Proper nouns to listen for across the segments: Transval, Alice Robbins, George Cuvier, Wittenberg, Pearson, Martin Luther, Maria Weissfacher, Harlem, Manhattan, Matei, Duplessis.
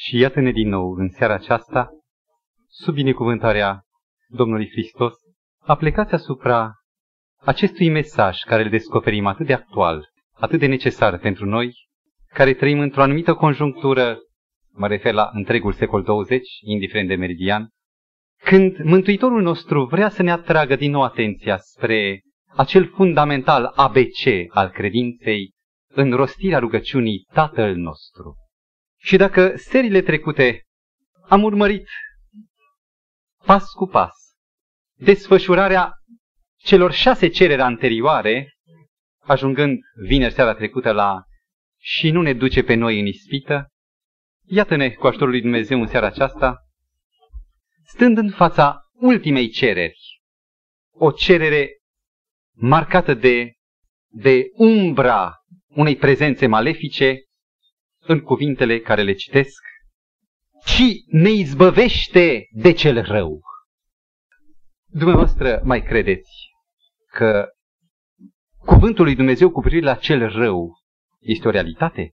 Și iată-ne din nou în seara aceasta, sub binecuvântarea Domnului Hristos, aplicați asupra acestui mesaj care îl descoperim atât de actual, atât de necesar pentru noi, care trăim într-o anumită conjunctură, mă refer la întregul secol 20, indiferent de meridian, când Mântuitorul nostru vrea să ne atragă din nou atenția spre acel fundamental ABC al credinței în rostirea rugăciunii Tatăl nostru. Și dacă seriile trecute am urmărit pas cu pas desfășurarea celor 6 cereri anterioare, ajungând vineri seara trecută la și nu ne duce pe noi în ispită, iată-ne cu ajutorul lui Dumnezeu în seara aceasta, stând în fața ultimei cereri, o cerere marcată de umbra unei prezențe malefice, în cuvintele care le citesc, ci ne izbăvește de cel rău. Dumneavoastră mai credeți că cuvântul lui Dumnezeu cu privire la cel rău este o realitate?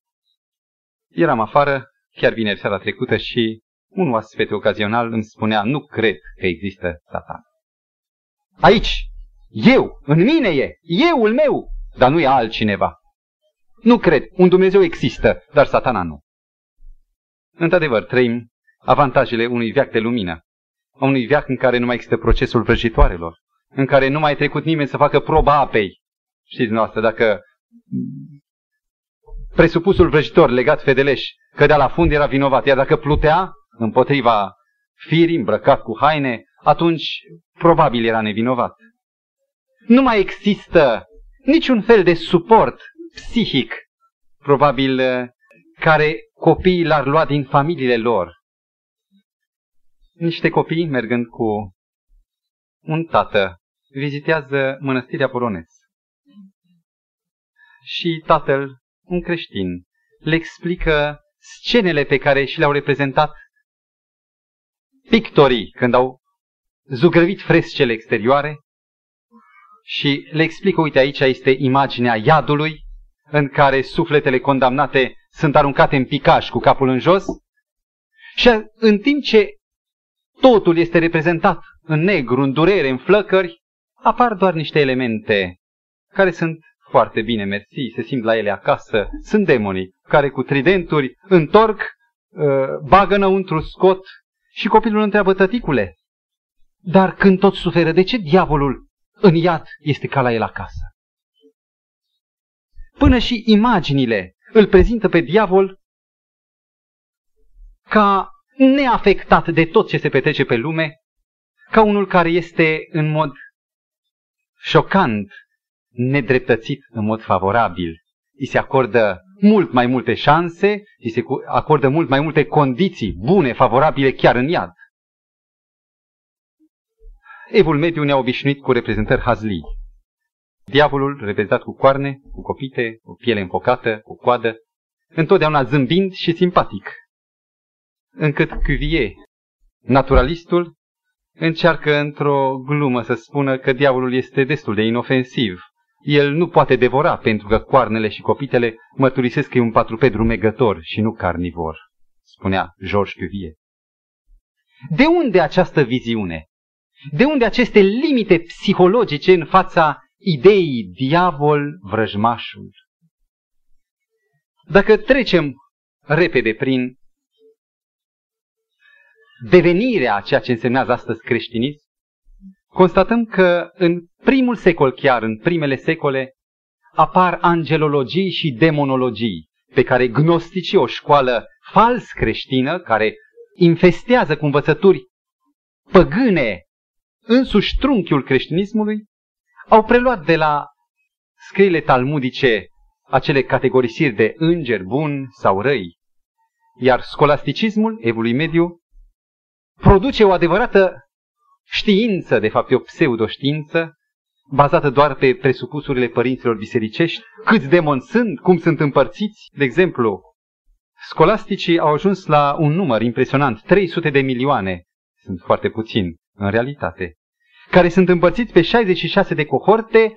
Eram afară, chiar vineri seara trecută, și un oaspete ocazional îmi spunea: nu cred că există Satan. Aici, eu, în mine e, euul meu, dar nu e altcineva. Nu cred, un Dumnezeu există, dar Satana nu. Într-adevăr, trăim avantajele unui veac de lumină, a unui veac în care nu mai există procesul vrăjitoarelor, în care nu mai a trecut nimeni să facă proba apei. Știți dumneavoastră, dacă presupusul vrăjitor legat fedeleș cădea la fund, era vinovat, iar dacă plutea împotriva firii, îmbrăcat cu haine, atunci probabil era nevinovat. Nu mai există niciun fel de suport psihic, probabil, care copiii l-ar lua din familiile lor. Niște copii, mergând cu un tată, vizitează mănăstirea Polonez. Și tatăl, un creștin, le explică scenele pe care și le-au reprezentat pictorii când au zugrăvit frescele exterioare și le explică: uite, aici este imaginea iadului, în care sufletele condamnate sunt aruncate în picaș cu capul în jos, și în timp ce totul este reprezentat în negru, în durere, în flăcări, apar doar niște elemente care sunt foarte bine, mersi, se simt la ele acasă. Sunt demonii care cu tridenturi întorc, bagă înăuntru, scot, și copilul întreabă: tăticule, dar când tot suferă, de ce diavolul în iad este ca la el acasă? Până și imaginile îl prezintă pe diavol ca neafectat de tot ce se petrece pe lume, ca unul care este în mod șocant nedreptățit în mod favorabil. Îi se acordă mult mai multe șanse, îi se acordă mult mai multe condiții bune, favorabile chiar în iad. Evul mediu ne-a obișnuit cu reprezentări hazlii. Diavolul reprezentat cu coarne, cu copite, cu piele înfocată, cu coadă, întotdeauna zâmbind și simpatic. Încât Cuvier, naturalistul, încearcă într-o glumă să spună că diavolul este destul de inofensiv. El nu poate devora pentru că coarnele și copitele mărturisesc că e un patruped rumegător și nu carnivor, spunea George Cuvier. De unde această viziune? De unde aceste limite psihologice în fața ideii diavol vrăjmașul? Dacă trecem repede prin devenirea a ceea ce însemnează astăzi creștinism, constatăm că în primul secol, chiar în primele secole, apar angelologii și demonologii, pe care gnosticii, o școală fals creștină, care infestează cu învățături păgâne însuși trunchiul creștinismului, au preluat de la scrierile talmudice acele categorisiri de îngeri buni sau răi, iar scolasticismul evului mediu produce o adevărată știință, de fapt e o pseudoștiință, bazată doar pe presupusurile părinților bisericești, câți demoni sunt, cum sunt împărțiți. De exemplu, scolasticii au ajuns la un număr impresionant, 300 de milioane, sunt foarte puțini în realitate, care sunt împărțiți pe 66 de cohorte,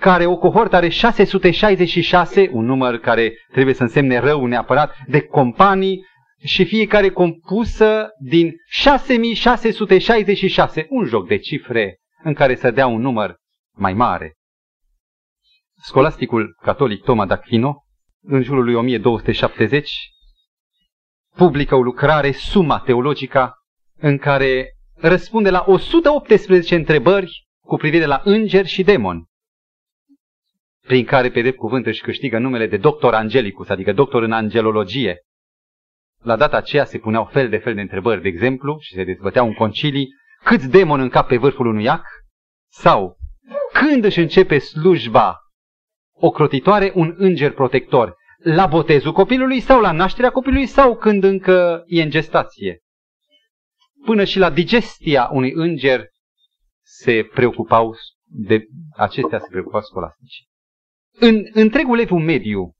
care o cohortă are 666, un număr care trebuie să însemne rău neapărat, de companii, și fiecare compusă din 6666, un joc de cifre în care să dea un număr mai mare. Scolasticul catolic Thomas d'Aquino, în jurul lui 1270, publică o lucrare, Summa Theologica, în care răspunde la 118 întrebări cu privire la îngeri și demoni, prin care pe drept cuvânt își câștigă numele de doctor angelicus, adică doctor în angelologie. La data aceea se puneau fel de întrebări, de exemplu, și se dezbăteau în concilii, câți demoni încap pe vârful unui iac, sau când își începe slujba ocrotitoare un înger protector, la botezul copilului sau la nașterea copilului sau când încă e în gestație. Până și la digestia unui înger se preocupau scolasticii. În întregul Eviu Mediu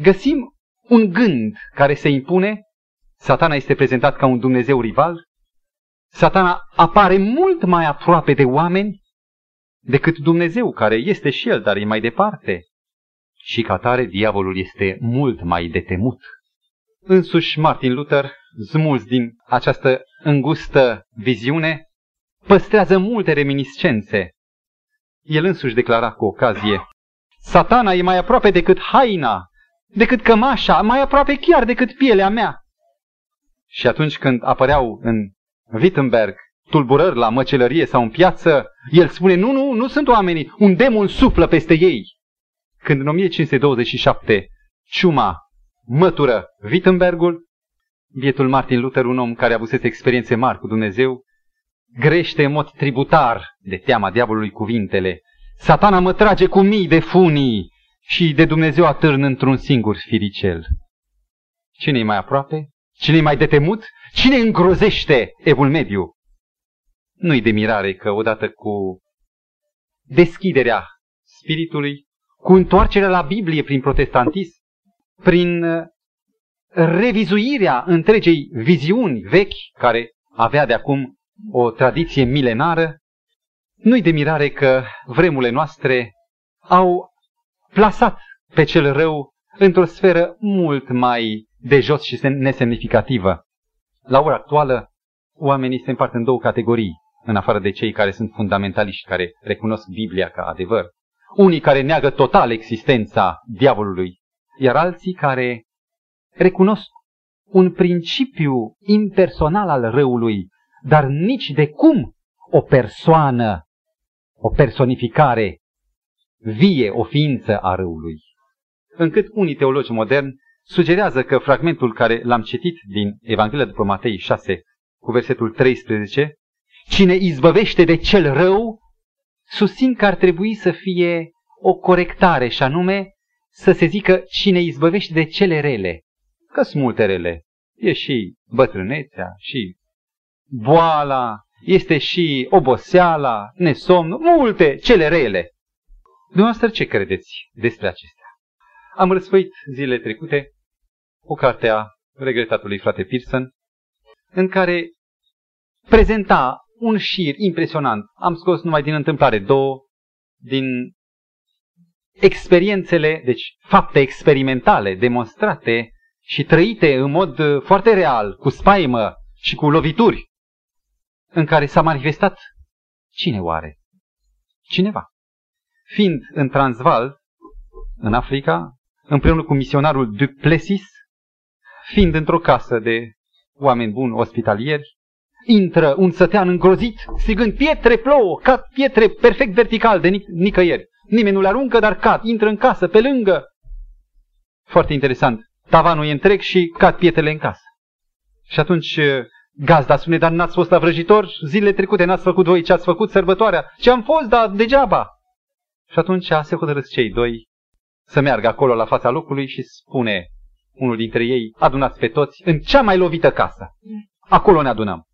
găsim un gând care se impune. Satana este prezentat ca un Dumnezeu rival. Satana apare mult mai aproape de oameni decât Dumnezeu, care este și el, dar e mai departe. Și ca tare, diavolul este mult mai de temut. Însuși Martin Luther, smuls din această îngustă viziune, păstrează multe reminiscențe. El însuși declara cu ocazie: Satana e mai aproape decât haina, decât cămașa, mai aproape chiar decât pielea mea. Și atunci când apăreau în Wittenberg tulburări la măcelărie sau în piață, el spune: nu sunt oamenii, un demon suflă peste ei. Când în 1527 ciuma mătură Wittenbergul, bietul Martin Luther, un om care avusese experiențe mari cu Dumnezeu, grește în mod tributar de teama diavolului cuvintele: Satana mă trage cu mii de funii și de Dumnezeu atârn într-un singur firicel. Cine e mai aproape? Cine e mai de temut? Cine îngrozește Evul Mediu? Nu-i de mirare că odată cu deschiderea spiritului, cu întoarcerea la Biblie prin protestantism, prin revizuirea întregei viziuni vechi care avea de acum o tradiție milenară, nu-i de mirare că vremurile noastre au plasat pe cel rău într-o sferă mult mai de jos și nesemnificativă. La ora actuală, oamenii se împart în două categorii, în afară de cei care sunt fundamentaliști, care recunosc Biblia ca adevăr. Unii care neagă total existența diavolului, iar alții care recunosc un principiu impersonal al răului, dar nici de cum o persoană, o personificare vie, o ființă a răului. Încât unii teologi moderni sugerează că fragmentul care l-am citit din Evanghelia după Matei 6, cu versetul 13, cine izbăvește de cel rău, susțin că ar trebui să fie o corectare, și anume să se zică cine izbăvește de cele rele. Că sunt multe rele. E și bătrânețea, și boala, este și oboseala, nesomnul, multe cele rele. Dumneavoastră ce credeți despre acestea? Am răsfăit zilele trecute o carte a regretatului frate Pearson, în care prezenta un șir impresionant. Am scos numai din întâmplare două, din experiențele, deci fapte experimentale, demonstrate și trăite în mod foarte real, cu spaimă și cu lovituri, în care s-a manifestat cine oare? Cineva. Fiind în Transval, în Africa, împreună cu misionarul Duplessis, fiind într-o casă de oameni buni ospitalieri, intră un sătean îngrozit, strigând: pietre plouă, cad pietre perfect vertical de nicăieri. Nimeni nu le aruncă, dar cad, intră în casă, pe lângă. Foarte interesant, tavanul e întreg și cad pietrele în casă. Și atunci gazda spune: dar n-ați fost la vrăjitor? Zilele trecute n-ați făcut voi ce ați făcut sărbătoarea? Ce am fost, dar degeaba. Și atunci se hotărăsc cei doi să meargă acolo la fața locului și spune unul dintre ei: adunați pe toți în cea mai lovită casă. Acolo ne adunăm.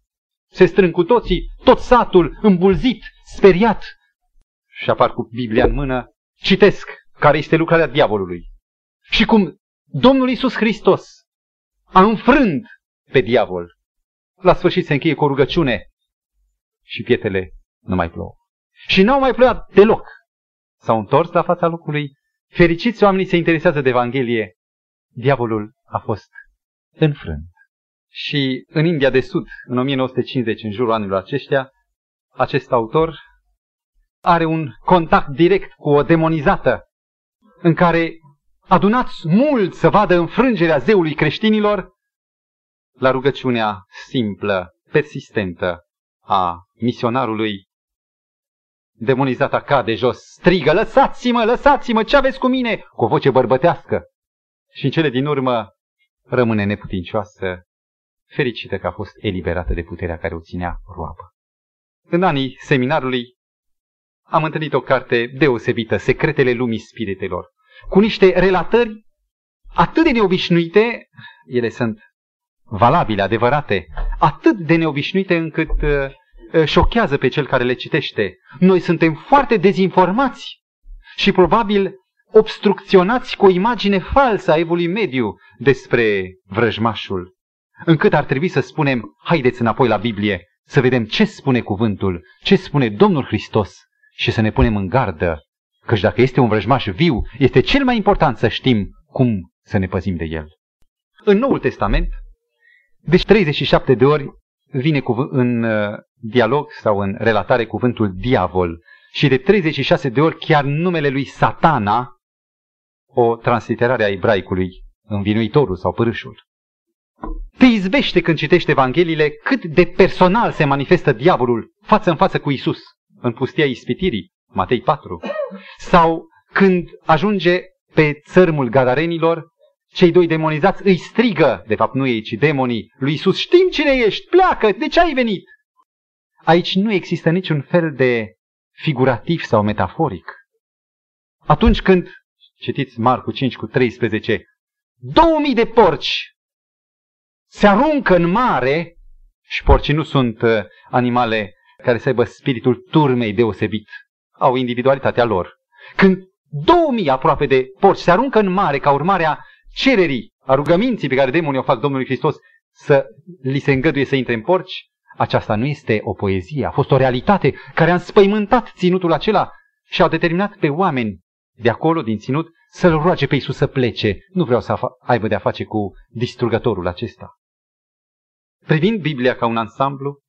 Se strâng cu toții, tot satul îmbulzit, speriat. Și apar cu Biblia în mână, citesc care este lucrarea diavolului. Și cum Domnul Iisus Hristos a înfrânt pe diavol, la sfârșit se încheie cu o rugăciune și pietrele nu mai plouă. Și n-au mai plouat deloc. S-au întors la fața locului, fericiți oamenii se interesează de Evanghelie, diavolul a fost înfrânt. Și în India de Sud, în 1950, în jurul anilor aceștia, acest autor are un contact direct cu o demonizată în care adunați mulți să vadă înfrângerea zeului creștinilor la rugăciunea simplă, persistentă a misionarului. Demonizata cade jos, strigă: lăsați-mă, lăsați-mă, ce aveți cu mine? Cu o voce bărbătească. Și în cele din urmă rămâne neputincioasă, fericită că a fost eliberată de puterea care o ținea roabă. În anii seminarului am întâlnit o carte deosebită, Secretele Lumii Spiritelor, cu niște relatări atât de neobișnuite, ele sunt valabile, adevărate, atât de neobișnuite încât șochează pe cel care le citește. Noi suntem foarte dezinformați și probabil obstrucționați cu o imagine falsă a evului mediu despre vrăjmașul, încât ar trebui să spunem: haideți înapoi la Biblie, să vedem ce spune cuvântul, ce spune Domnul Hristos și să ne punem în gardă, căci dacă este un vrăjmaș viu, este cel mai important să știm cum să ne păzim de el. În Noul Testament, deci 37 de ori vine în dialog sau în relatare cuvântul diavol și de 36 de ori chiar numele lui Satana, o transliterare a ebraicului, învinuitorul sau pârâșul. Te izbește când citești Evangheliile cât de personal se manifestă diavolul față în față cu Iisus în pustia ispitirii, Matei 4, sau când ajunge pe țărmul gadarenilor, cei doi demonizați îi strigă, de fapt nu ei, ci demonii, lui Iisus: știm cine ești, pleacă, de ce ai venit? Aici nu există niciun fel de figurativ sau metaforic. Atunci când, citiți Marcu 5:13, 2000 de porci se aruncă în mare, și porcii nu sunt animale care să aibă spiritul turmei deosebit, au individualitatea lor. Când 2000 aproape de porci se aruncă în mare ca urmare a cererii, a rugăminții pe care demonii o fac Domnului Hristos să li se îngăduie să intre în porci, aceasta nu este o poezie, a fost o realitate care a înspăimântat ținutul acela și a determinat pe oameni de acolo, din ținut, să-L roage pe Iisus să plece. Nu vreau să aibă de-a face cu distrugătorul acesta. Privind Biblia ca un ansamblu,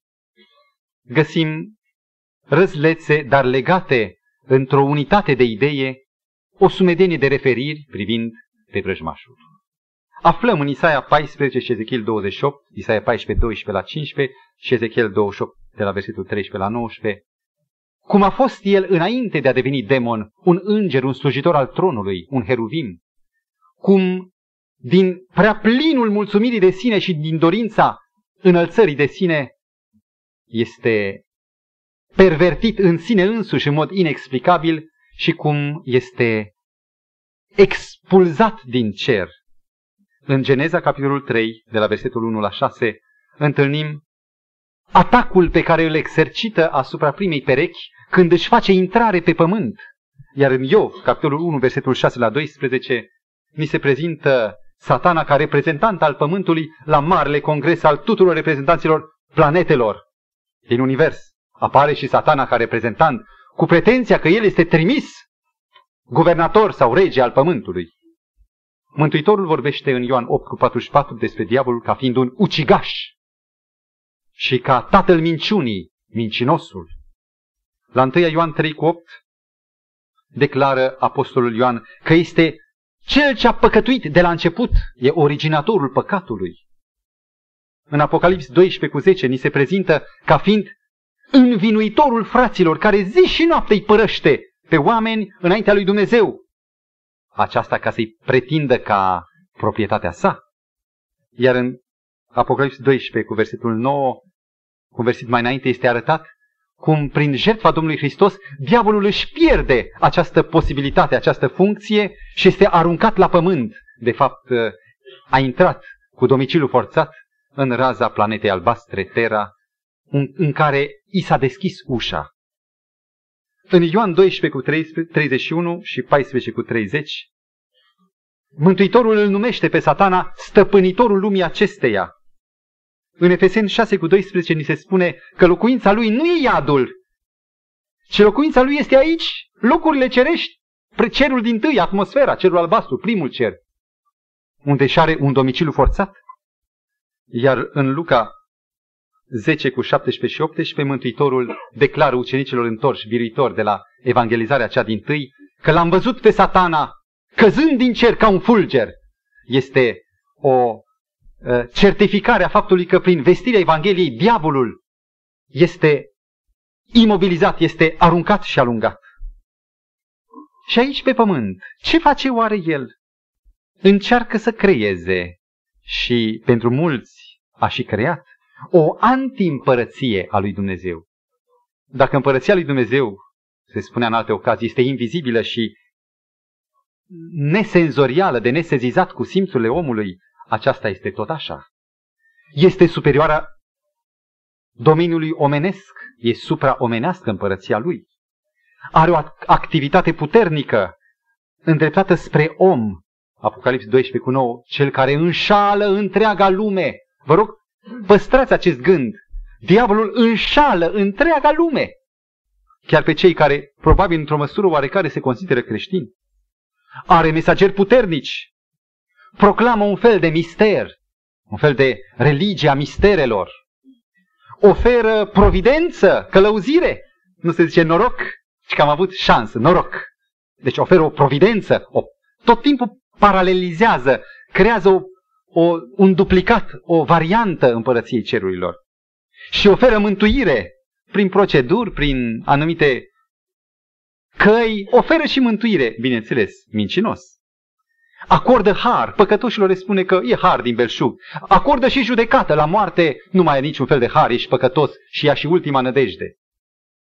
găsim răzlețe, dar legate într-o unitate de idee, o sumedenie de referiri privind pe vrăjmașul. Aflăm în Isaia 14 și Ezechiel 28, Isaia 14, 12 la 15 și Ezechiel 28, de la versetul 13 la 19, cum a fost el înainte de a deveni demon, un înger, un slujitor al tronului, un heruvim, cum din prea plinul mulțumirii de sine și din dorința înălțării de sine este pervertit în sine însuși în mod inexplicabil și cum este expulzat din cer. În Geneza, capitolul 3, de la versetul 1 la 6, întâlnim atacul pe care îl exercită asupra primei perechi când își face intrare pe pământ. Iar în Iov, capitolul 1, versetul 6 la 12, ni se prezintă Satana ca reprezentant al pământului la marele congres al tuturor reprezentanților planetelor din univers. Apare și Satana ca reprezentant cu pretenția că el este trimis guvernator sau rege al pământului. Mântuitorul vorbește în Ioan 8:44 despre diavolul ca fiind un ucigaș și ca tatăl minciunii, mincinosul. La 1 Ioan 3,8 declară apostolul Ioan că este cel ce a păcătuit de la început, e originatorul păcatului. În Apocalips 12,10 ni se prezintă ca fiind învinuitorul fraților, care zi și noapte îi părăște pe oameni înaintea lui Dumnezeu. Aceasta ca să-i pretindă ca proprietatea sa. Iar în Apocalips 12 cu versetul 9, cu verset mai înainte, este arătat cum prin jertfa Domnului Hristos diavolul își pierde această posibilitate, această funcție și este aruncat la pământ. De fapt, a intrat cu domiciliul forțat în raza planetei albastre, Terra, în care i s-a deschis ușa. În Ioan 12 cu 31 și 14 cu 30, Mântuitorul îl numește pe Satana stăpânitorul lumii acesteia. În Efeseni 6 cu 12 ni se spune că locuința lui nu e iadul, ci locuința lui este aici, locurile cerești, cerul dintâi, atmosfera, cerul albastru, primul cer, unde și are un domiciliu forțat. Iar în Luca 10 cu 17 și 18, Mântuitorul declară ucenicilor întorși, biruitori de la evangelizarea cea dintâi, că l-am văzut pe Satana căzând din cer ca un fulger. Este o certificare a faptului că prin vestirea Evangheliei diavolul este imobilizat, este aruncat și alungat. Și aici pe pământ, ce face oare el? Încearcă să creeze, și pentru mulți a și creat, o anti-împărăție a lui Dumnezeu. Dacă împărăția lui Dumnezeu, se spunea în alte ocazii, este invizibilă și nesenzorială, de nesezizat cu simțurile omului, aceasta este tot așa. Este superioară domeniului omenesc, e supraomenească împărăția lui. Are o activitate puternică îndreptată spre om. Apocalips 12 cu 9, cel care înșală întreaga lume. Vă rog, păstrați acest gând. Diavolul înșală întreaga lume. Chiar pe cei care, probabil într-o măsură oarecare, se consideră creștini. Are mesageri puternici. Proclamă un fel de mister, un fel de religia misterelor. Oferă providență, călăuzire. Nu se zice noroc, ci că am avut șansă, noroc. Deci oferă o providență, tot timpul paralelizează, creează un duplicat, o variantă împărăției cerurilor. Și oferă mântuire prin proceduri, prin anumite căi, oferă și mântuire, bineînțeles, mincinos. Acordă har, păcătoșilor le spune că e har din belșug. Acordă și judecată, la moarte nu mai e niciun fel de har, ești păcătos și ia și ultima nădejde.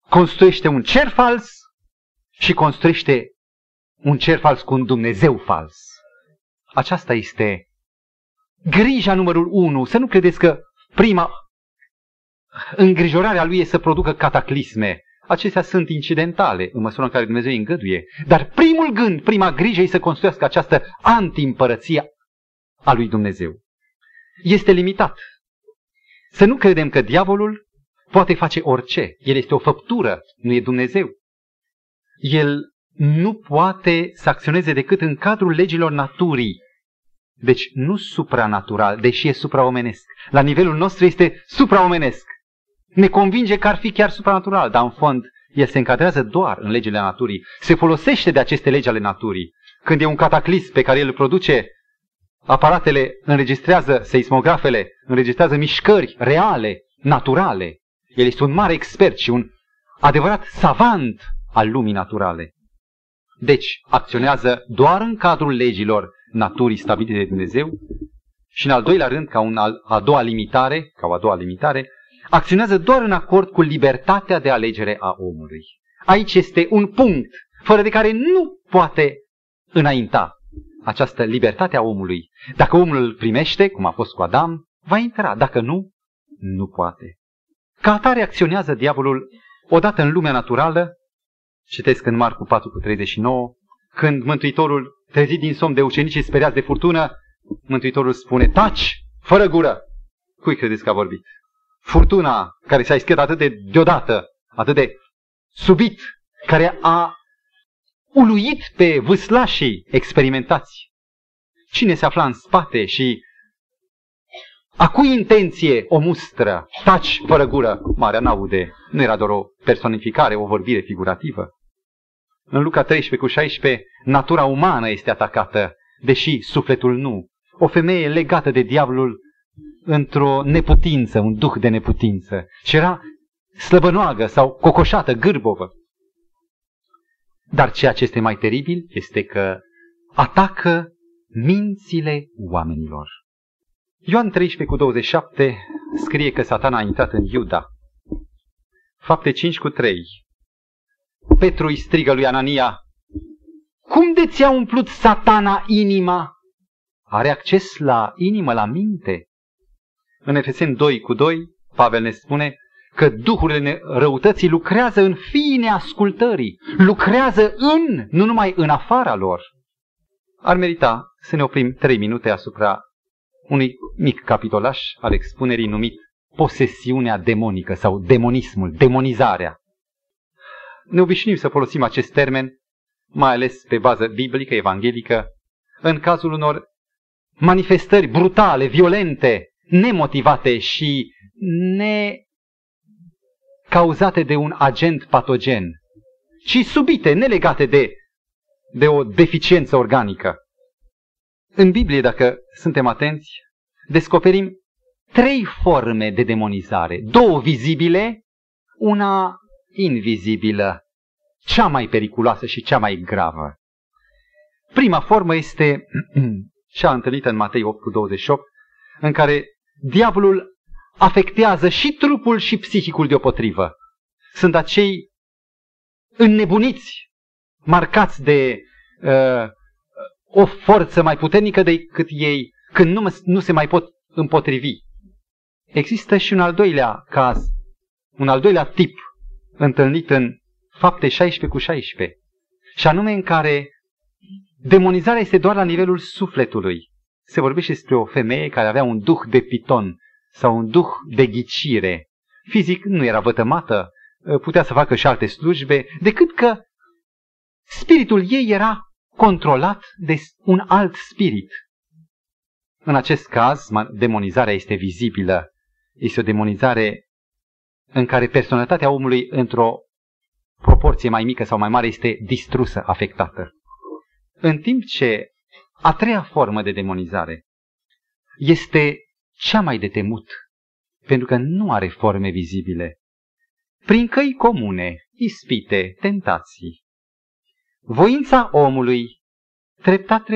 Construiește un cer fals și construiește un cer fals cu un Dumnezeu fals. Aceasta este grija numărul 1. Să nu credeți că prima îngrijorare a lui e să producă cataclisme. Acestea sunt incidentale în măsura în care Dumnezeu îi îngăduie. Dar primul gând, prima grijă e să construiască această anti-împărăție a lui Dumnezeu. Este limitat. Să nu credem că diavolul poate face orice. El este o făptură, nu e Dumnezeu. El nu poate să acționeze decât în cadrul legilor naturii. Deci nu supranatural, deși e supraomenesc. La nivelul nostru este supraomenesc. Ne convinge că ar fi chiar supranatural, dar în fond el se încadrează doar în legile naturii. Se folosește de aceste legi ale naturii. Când e un cataclism pe care el îl produce, aparatele înregistrează, seismografele înregistrează mișcări reale, naturale. El este un mare expert și un adevărat savant al lumii naturale. Deci acționează doar în cadrul legilor naturii stabilite de Dumnezeu și în al doilea rând, ca a doua limitare, acționează doar în acord cu libertatea de alegere a omului. Aici este un punct fără de care nu poate înainta această libertate a omului. Dacă omul îl primește, cum a fost cu Adam, va intra. Dacă nu, nu poate. Ca atare acționează diavolul odată în lumea naturală, citesc în Marcu 4,39, când Mântuitorul, trezit din somn de ucenicii speriați de furtună, Mântuitorul spune, taci, fără gură. Cui credeți că a vorbit? Furtuna care s-a ischit atât de deodată, atât de subit, care a uluit pe vâslașii experimentați. Cine se afla în spate și a cui intenție o mustră? Taci fără gură. Marea n-aude. Nu era doar o personificare, o vorbire figurativă. În Luca 13 cu 16, natura umană este atacată, deși sufletul nu. O femeie legată de diavolul într-o neputință, un duh de neputință. Și era slăbănoagă sau cocoșată, gârbovă. Dar ceea ce este mai teribil este că atacă mințile oamenilor. Ioan 13 cu 27 scrie că Satana a intrat în Iuda. Fapte 5 cu 3. Petru îi strigă lui Anania, cum de ți-a umplut Satana inima? Are acces la inimă, la minte? În Efeseni 2 cu 2, Pavel ne spune că duhurile răutății lucrează în fiii neascultării, lucrează în, nu numai în afara lor. Ar merita să ne oprim 3 minute asupra unui mic capitolaș al expunerii numit posesiunea demonică sau demonismul, demonizarea. Ne obișnuim să folosim acest termen, mai ales pe bază biblică, evanghelică, în cazul unor manifestări brutale, violente, nemotivate și necauzate de un agent patogen, ci subite, nelegate de o deficiență organică. În Biblie, dacă suntem atenți, descoperim trei forme de demonizare, două vizibile, una invizibilă, cea mai periculoasă și cea mai gravă. Prima formă este cea întâlnită în Matei 8,28, în care diavolul afectează și trupul și psihicul deopotrivă. Sunt acei înnebuniți, marcați de o forță mai puternică decât ei, când nu se mai pot împotrivi. Există și un al doilea caz, un al doilea tip, întâlnit în Fapte 16:16, și anume în care demonizarea este doar la nivelul sufletului. Se vorbește despre o femeie care avea un duh de piton sau un duh de ghicire. Fizic nu era vătămată, putea să facă și alte slujbe, decât că spiritul ei era controlat de un alt spirit. În acest caz, demonizarea este vizibilă. Este o demonizare în care personalitatea omului, într-o proporție mai mică sau mai mare, este distrusă, afectată. În timp ce a treia formă de demonizare este cea mai de temut, pentru că nu are forme vizibile. Prin căi comune, ispite, tentații, voința omului, treptat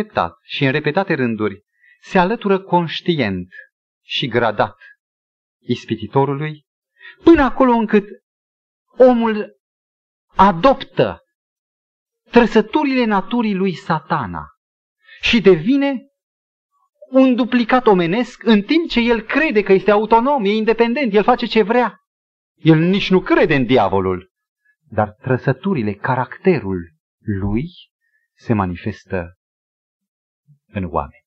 și în repetate rânduri, se alătură conștient și gradat ispititorului, până acolo încât omul adoptă trăsăturile naturii lui Satana și devine un duplicat omenesc, în timp ce el crede că este autonom, e independent, el face ce vrea. El nici nu crede în diavolul, dar trăsăturile, caracterul lui se manifestă în oameni.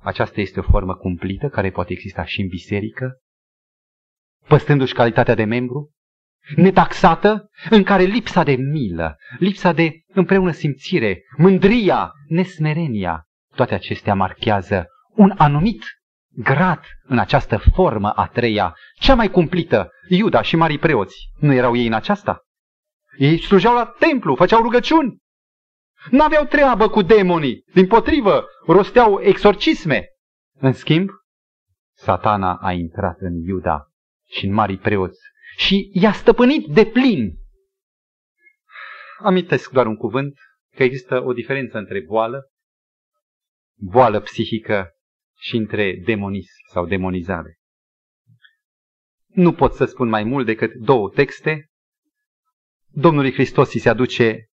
Aceasta este o formă cumplită care poate exista și în biserică, păstrându-și calitatea de membru, netaxată, în care lipsa de milă, lipsa de împreună simțire, mândria, nesmerenia, toate acestea marchează un anumit grad în această formă a treia, cea mai cumplită. Iuda și marii preoți, nu erau ei în aceasta? Ei slujeau la templu, făceau rugăciuni, n-aveau treabă cu demonii, dimpotrivă, rosteau exorcisme. În schimb, Satana a intrat în Iuda și în marii preoți și i-a stăpânit de plin. Amintesc doar un cuvânt, că există o diferență între boală psihică și între demonism sau demonizare. Nu pot să spun mai mult decât două texte. Domnului Hristos îi se aduce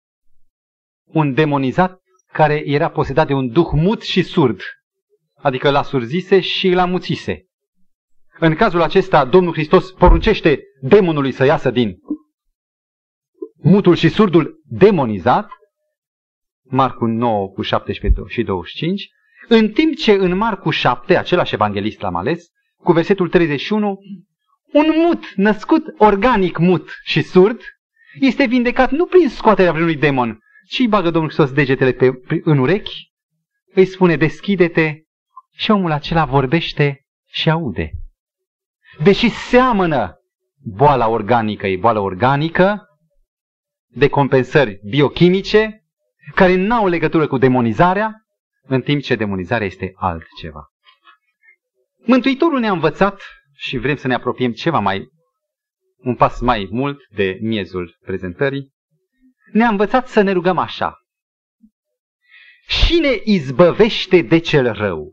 un demonizat care era posedat de un duh mut și surd, adică l-a surzise și l-a muțise. În cazul acesta, Domnul Hristos poruncește demonului să iasă din mutul și surdul demonizat, Marcu 9:17-25, în timp ce în Marcu 7, același evanghelist l-am ales, cu versetul 31, un mut născut organic mut și surd este vindecat nu prin scoaterea vreunui demon, ci îi bagă Domnul Hristos degetele în urechi, îi spune deschide-te și omul acela vorbește și aude. Deși seamănă boala organică de compensări biochimice care n-au legătură cu demonizarea, în timp ce demonizarea este altceva. Mântuitorul ne-a învățat și vrem să ne apropiem un pas mai mult de miezul prezentării. Ne-a învățat să ne rugăm așa: și ne izbăvește de cel rău.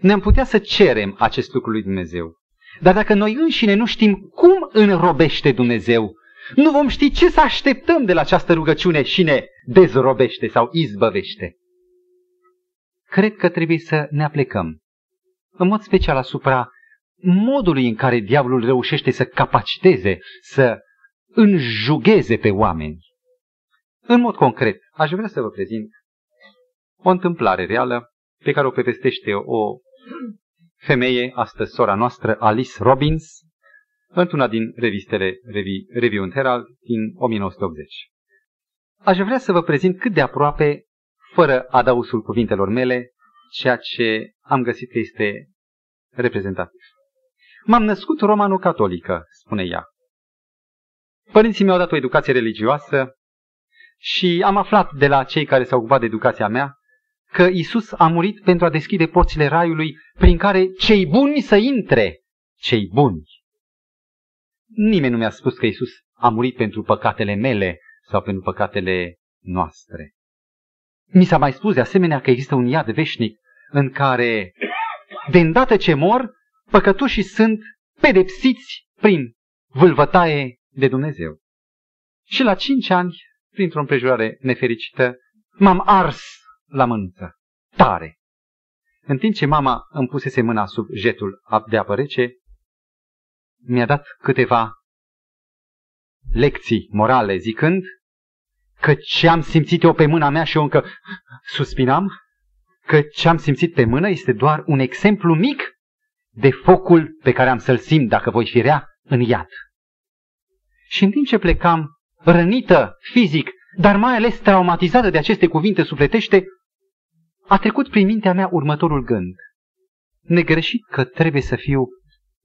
Ne-am putea să cerem acest lucru lui Dumnezeu, dar dacă noi înșine nu știm cum înrobește Dumnezeu, nu vom ști ce să așteptăm de la această rugăciune și ne dezrobește sau izbăvește. Cred că trebuie să ne aplecăm în mod special asupra modului în care diavolul reușește să capaciteze, să înjugheze pe oameni. În mod concret, aș vrea să vă prezint o întâmplare reală pe care o prevestește o femeie, astăzi sora noastră, Alice Robbins, într-una din revistele Review and Herald din 1980. Aș vrea să vă prezint cât de aproape, fără adausul cuvintelor mele, ceea ce am găsit că este reprezentativ. M-am născut romano-catolică, spune ea. Părinții mi-au dat o educație religioasă și am aflat de la cei care s-au ocupat de educația mea că Iisus a murit pentru a deschide porțile raiului prin care cei buni să intre. Cei buni. Nimeni nu mi-a spus că Iisus a murit pentru păcatele mele sau pentru păcatele noastre. Mi s-a mai spus de asemenea că există un iad veșnic în care, de îndată ce mor, păcătoșii sunt pedepsiți prin vâlvătaie de Dumnezeu. Și la 5 ani, printr-o împrejurare nefericită, m-am ars la mânuță, tare. În timp ce mama îmi pusese mâna sub jetul de apă rece, mi-a dat câteva lecții morale zicând că ce am simțit eu pe mâna mea, și eu încă suspinam, că ce am simțit pe mână este doar un exemplu mic de focul pe care am să-l simt dacă voi fi rea în iad. Și în timp ce plecam rănită fizic, dar mai ales traumatizată de aceste cuvinte sufletește, a trecut prin mintea mea următorul gând. Negreșit că trebuie să fiu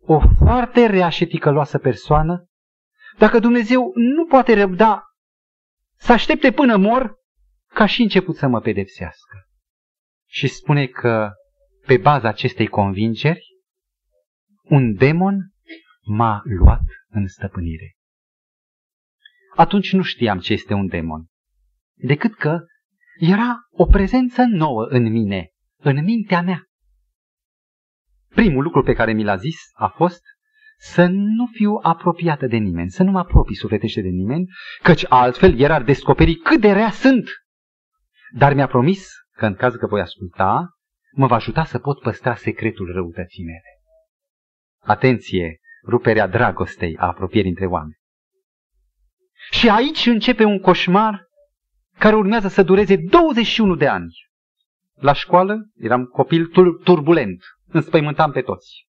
o foarte rea și ticăloasă persoană, dacă Dumnezeu nu poate răbda să aștepte până mor, ca și început să mă pedepsească. Și spune că, pe baza acestei convingeri, un demon m-a luat în stăpânire. Atunci nu știam ce este un demon, decât că era o prezență nouă în mine, în mintea mea. Primul lucru pe care mi l-a zis a fost să nu fiu apropiată de nimeni, să nu mă apropii sufletește de nimeni, căci altfel el ar descoperi cât de rea sunt. Dar mi-a promis că în caz că voi asculta, mă va ajuta să pot păstra secretul răutății mele. Atenție, ruperea dragostei, a apropierii între oameni. Și aici începe un coșmar care urmează să dureze 21 de ani. La școală eram copil turbulent, înspăimântam pe toți.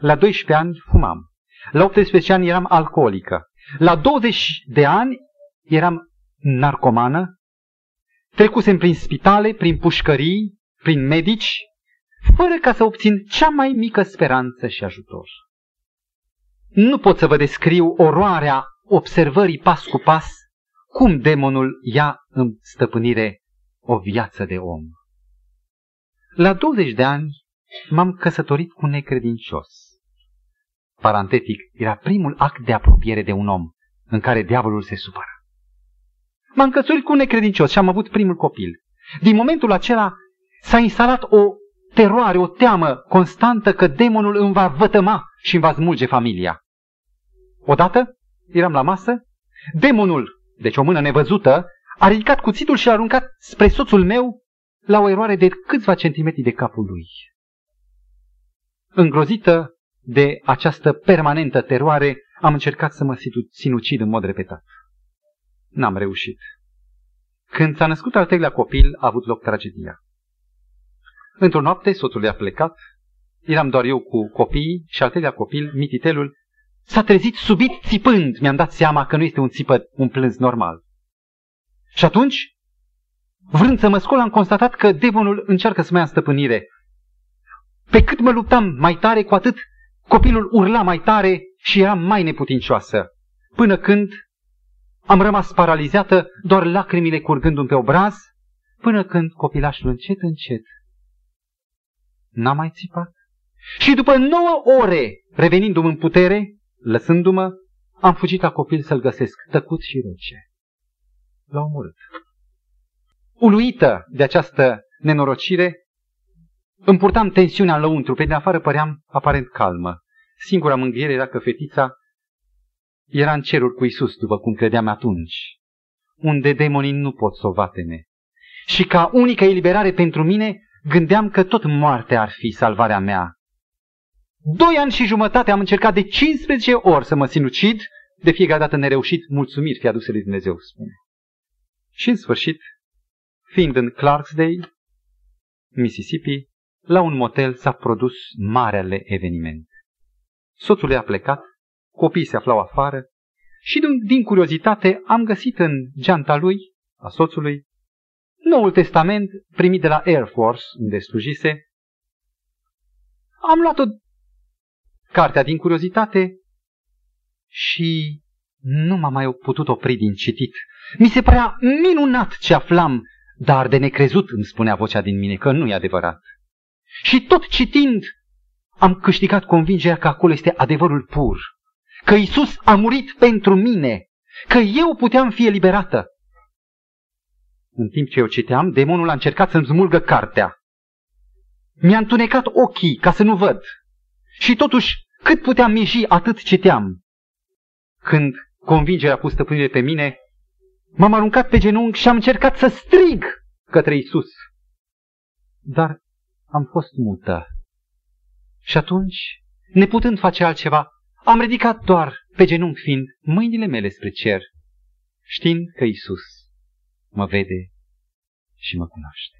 La 12 ani fumam. La 18 ani eram alcoolică. La 20 de ani eram narcomană. Trecusem prin spitale, prin pușcării, prin medici, fără ca să obțin cea mai mică speranță și ajutor. Nu pot să vă descriu oroarea observării pas cu pas cum demonul ia în stăpânire o viață de om. La 20 de ani m-am căsătorit cu necredincios. Parantetic, era primul act de apropiere de un om în care diavolul se supără. M-am căsătorit cu necredincios și am avut primul copil. Din momentul acela s-a instalat o teroare, o teamă constantă că demonul îmi va vătăma și îmi va smulge familia. Odată eram la masă, demonul, deci o mână nevăzută, a ridicat cuțitul și l-a aruncat spre soțul meu la o eroare de câțiva centimetri de capul lui. Îngrozită de această permanentă teroare, am încercat să mă sinucid în mod repetat. N-am reușit. Când s-a născut al 3-lea copil, a avut loc tragedia. Într-o noapte, soțul i-a plecat, eram doar eu cu copiii și al 3-lea copil, mititelul, s-a trezit subit țipând. Mi-am dat seama că nu este un țipăt, un plâns normal. Și atunci, vrând să mă scol, am constatat că demonul încearcă să mă ia în stăpânire. Pe cât mă luptam mai tare, cu atât copilul urla mai tare și eram mai neputincioasă. Până când am rămas paralizată, doar lacrimile curgându-mi pe obraz, până când copilașul încet, încet n-a mai țipat. Și după 9 ore, revenindu-mi în putere, lăsându-mă, am fugit la copil să-l găsesc, tăcut și rece. L-a omorât. Uluită de această nenorocire, îmi purtam tensiunea înăuntru, pe de afară păream aparent calmă. Singura mângâiere era că fetița era în ceruri cu Iisus, după cum credeam atunci, unde demonii nu pot să o vateme. Și ca unică eliberare pentru mine, gândeam că tot moartea ar fi salvarea mea. 2 ani și jumătate am încercat de 15 ori să mă sinucid, de fiecare dată nereușit, mulțumiri fi aduse lui Dumnezeu, spune. Și în sfârșit, fiind în Clarksdale, Mississippi, la un motel s-a produs marele eveniment. Soțul i-a plecat, copiii se aflau afară și din curiozitate am găsit în geanta lui, a soțului, Noul Testament primit de la Air Force, unde slujise. Am luat-o cartea din curiozitate și nu m-am mai putut opri din citit. Mi se părea minunat ce aflam, dar de necrezut îmi spunea vocea din mine că nu e adevărat. Și tot citind am câștigat convingerea că acolo este adevărul pur, că Iisus a murit pentru mine, că eu puteam fi eliberată. În timp ce eu citeam, demonul a încercat să-mi smulgă cartea. Mi-a întunecat ochii ca să nu văd. Și totuși, cât puteam miji, atât citeam. Când convingerea a pus stăpânire pe mine, m-am aruncat pe genunchi și am încercat să strig către Iisus. Dar am fost mută. Și atunci, neputând face altceva, am ridicat doar pe genunchi fiind mâinile mele spre cer, știind că Iisus mă vede și mă cunoaște.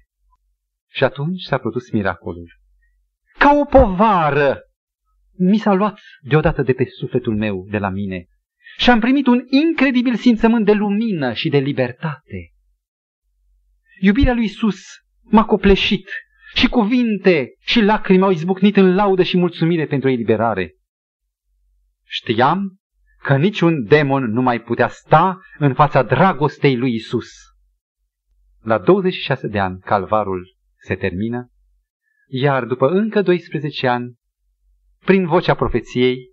Și atunci s-a produs miracolul. Ca o povară mi s-a luat deodată de pe sufletul meu, de la mine, și am primit un incredibil simțământ de lumină și de libertate. Iubirea lui Iisus m-a copleșit și cuvinte și lacrimi au izbucnit în laudă și mulțumire pentru eliberare. Știam că niciun demon nu mai putea sta în fața dragostei lui Iisus. La 26 de ani, calvarul se termină, iar după încă 12 ani, prin vocea profeției,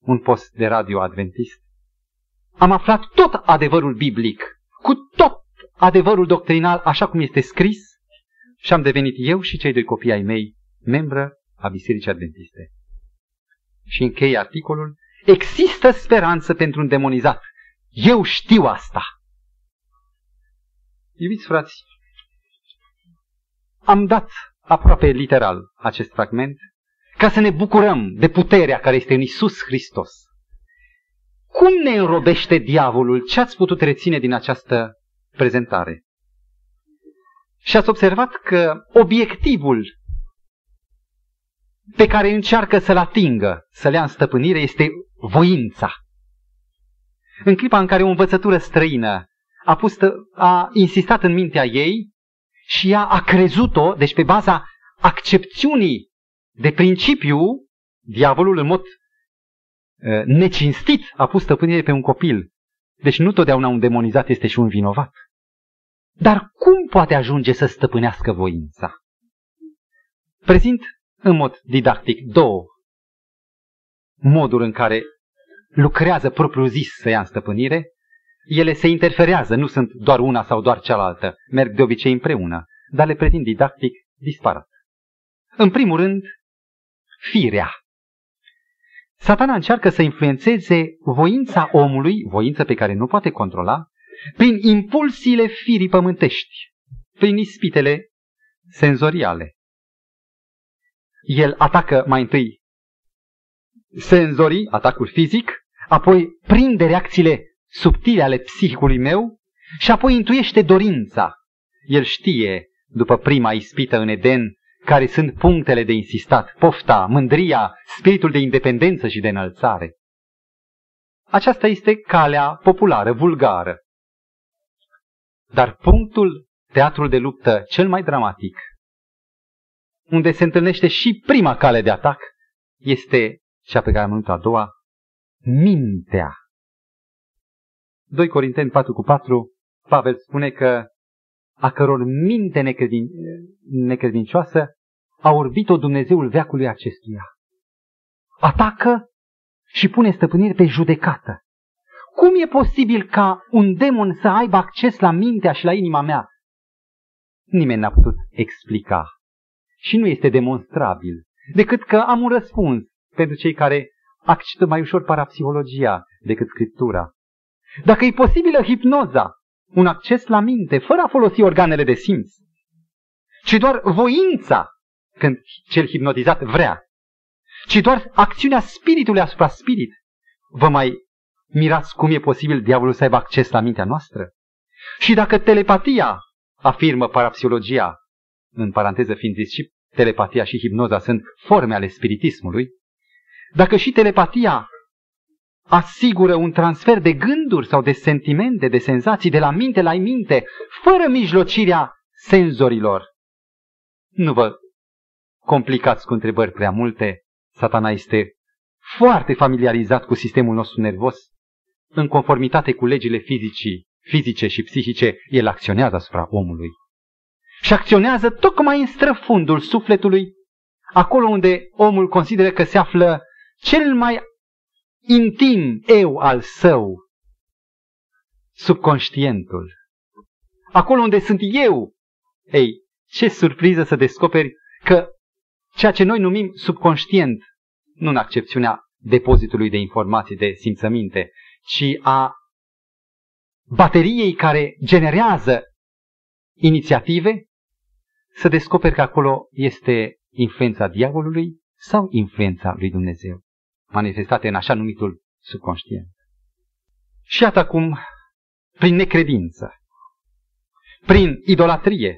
un post de radio adventist, am aflat tot adevărul biblic, cu tot adevărul doctrinal, așa cum este scris, și am devenit eu și cei doi copii ai mei membră a Bisericii Adventiste. Și încheie articolul: există speranță pentru un demonizat. Eu știu asta. Iubiți frați, am dat aproape literal acest fragment ca să ne bucurăm de puterea care este în Iisus Hristos. Cum ne înrobește diavolul? Ce ați putut reține din această prezentare? Și ați observat că obiectivul pe care încearcă să-l atingă, să le ia în stăpânire, este voința. În clipa în care o învățătură străină a insistat în mintea ei și ea a crezut-o, deci pe baza accepțiunii de principiu, diavolul în mod necinstit a pus stăpânire pe un copil. Deci nu totdeauna un demonizat este și un vinovat. Dar cum poate ajunge să stăpânească voința? Prezint în mod didactic două moduri în care lucrează propriu-zis să ia în stăpânire. Ele se interferează, nu sunt doar una sau doar cealaltă, merg de obicei împreună, dar le prezint didactic disparat. În primul rând, firea. Satana încearcă să influențeze voința omului, voință pe care nu poate controla, prin impulsiile firii pământești, prin ispitele senzoriale. El atacă mai întâi senzorii, atacul fizic, apoi prinde reacțiile subtile ale psihicului meu și apoi intuiește dorința. El știe, după prima ispită în Eden, care sunt punctele de insistat: pofta, mândria, spiritul de independență și de înălțare. Aceasta este calea populară, vulgară. Dar punctul, teatrul de luptă cel mai dramatic, unde se întâlnește și prima cale de atac, este cea pe care am numit-o a doua, mintea. 2 Corinteni 4:4, Pavel spune că a căror minte necredincioasă a orbit-o Dumnezeul veacului acestuia. Atacă și pune stăpânire pe judecată. Cum e posibil ca un demon să aibă acces la mintea și la inima mea? Nimeni n-a putut explica. Și nu este demonstrabil, decât că am un răspuns pentru cei care acceptă mai ușor parapsihologia decât scriptura. Dacă e posibilă hipnoza, un acces la minte, fără a folosi organele de simț, ci doar voința, când cel hipnotizat vrea, ci doar acțiunea spiritului asupra spirit, vă mai mirați cum e posibil diavolul să aibă acces la mintea noastră? Și dacă telepatia, afirmă parapsihologia, în paranteză fiind zis și telepatia și hipnoza sunt forme ale spiritismului, dacă și telepatia asigură un transfer de gânduri sau de sentimente, de senzații, de la minte la minte, fără mijlocirea senzorilor. Nu vă complicați cu întrebări prea multe, Satana este foarte familiarizat cu sistemul nostru nervos. În conformitate cu legile fizice și psihice, el acționează asupra omului. Și acționează tocmai în străfundul sufletului, acolo unde omul consideră că se află cel mai intim eu al său, subconștientul. Acolo unde sunt eu. Ei, ce surpriză să descoperi că ceea ce noi numim subconștient, nu în accepțiunea depozitului de informații, de simțăminte, ci a bateriei care generează inițiative, să descoperi că acolo este influența diavolului sau influența lui Dumnezeu, manifestate în așa numitul subconștient. Și iată acum, prin necredință, prin idolatrie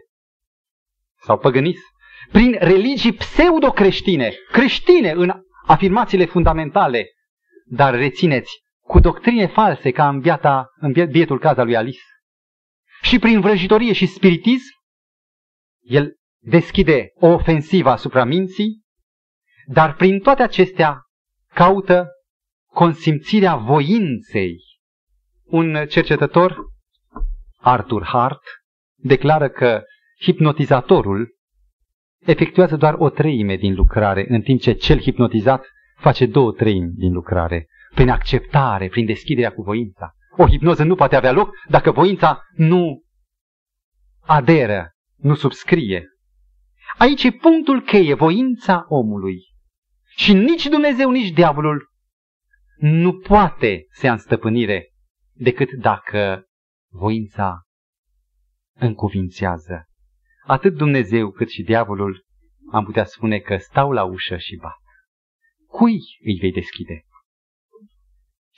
sau păgânism, prin religii pseudo-creștine, creștine în afirmațiile fundamentale, dar rețineți, cu doctrine false ca în bietul caz al lui Alice, și prin vrăjitorie și spiritism, el deschide o ofensivă asupra minții, dar prin toate acestea caută consimțirea voinței. Un cercetător, Arthur Hart, declară că hipnotizatorul efectuează doar 1/3 din lucrare, în timp ce cel hipnotizat face 2/3 din lucrare, prin acceptare, prin deschiderea cu voința. O hipnoză nu poate avea loc dacă voința nu aderă, nu subscrie. Aici e punctul cheie, voința omului. Și nici Dumnezeu, nici diavolul nu poate să ia în stăpânire decât dacă voința încuvințează. Atât Dumnezeu cât și diavolul, am putea spune că stau la ușă și bat. Cui îi vei deschide?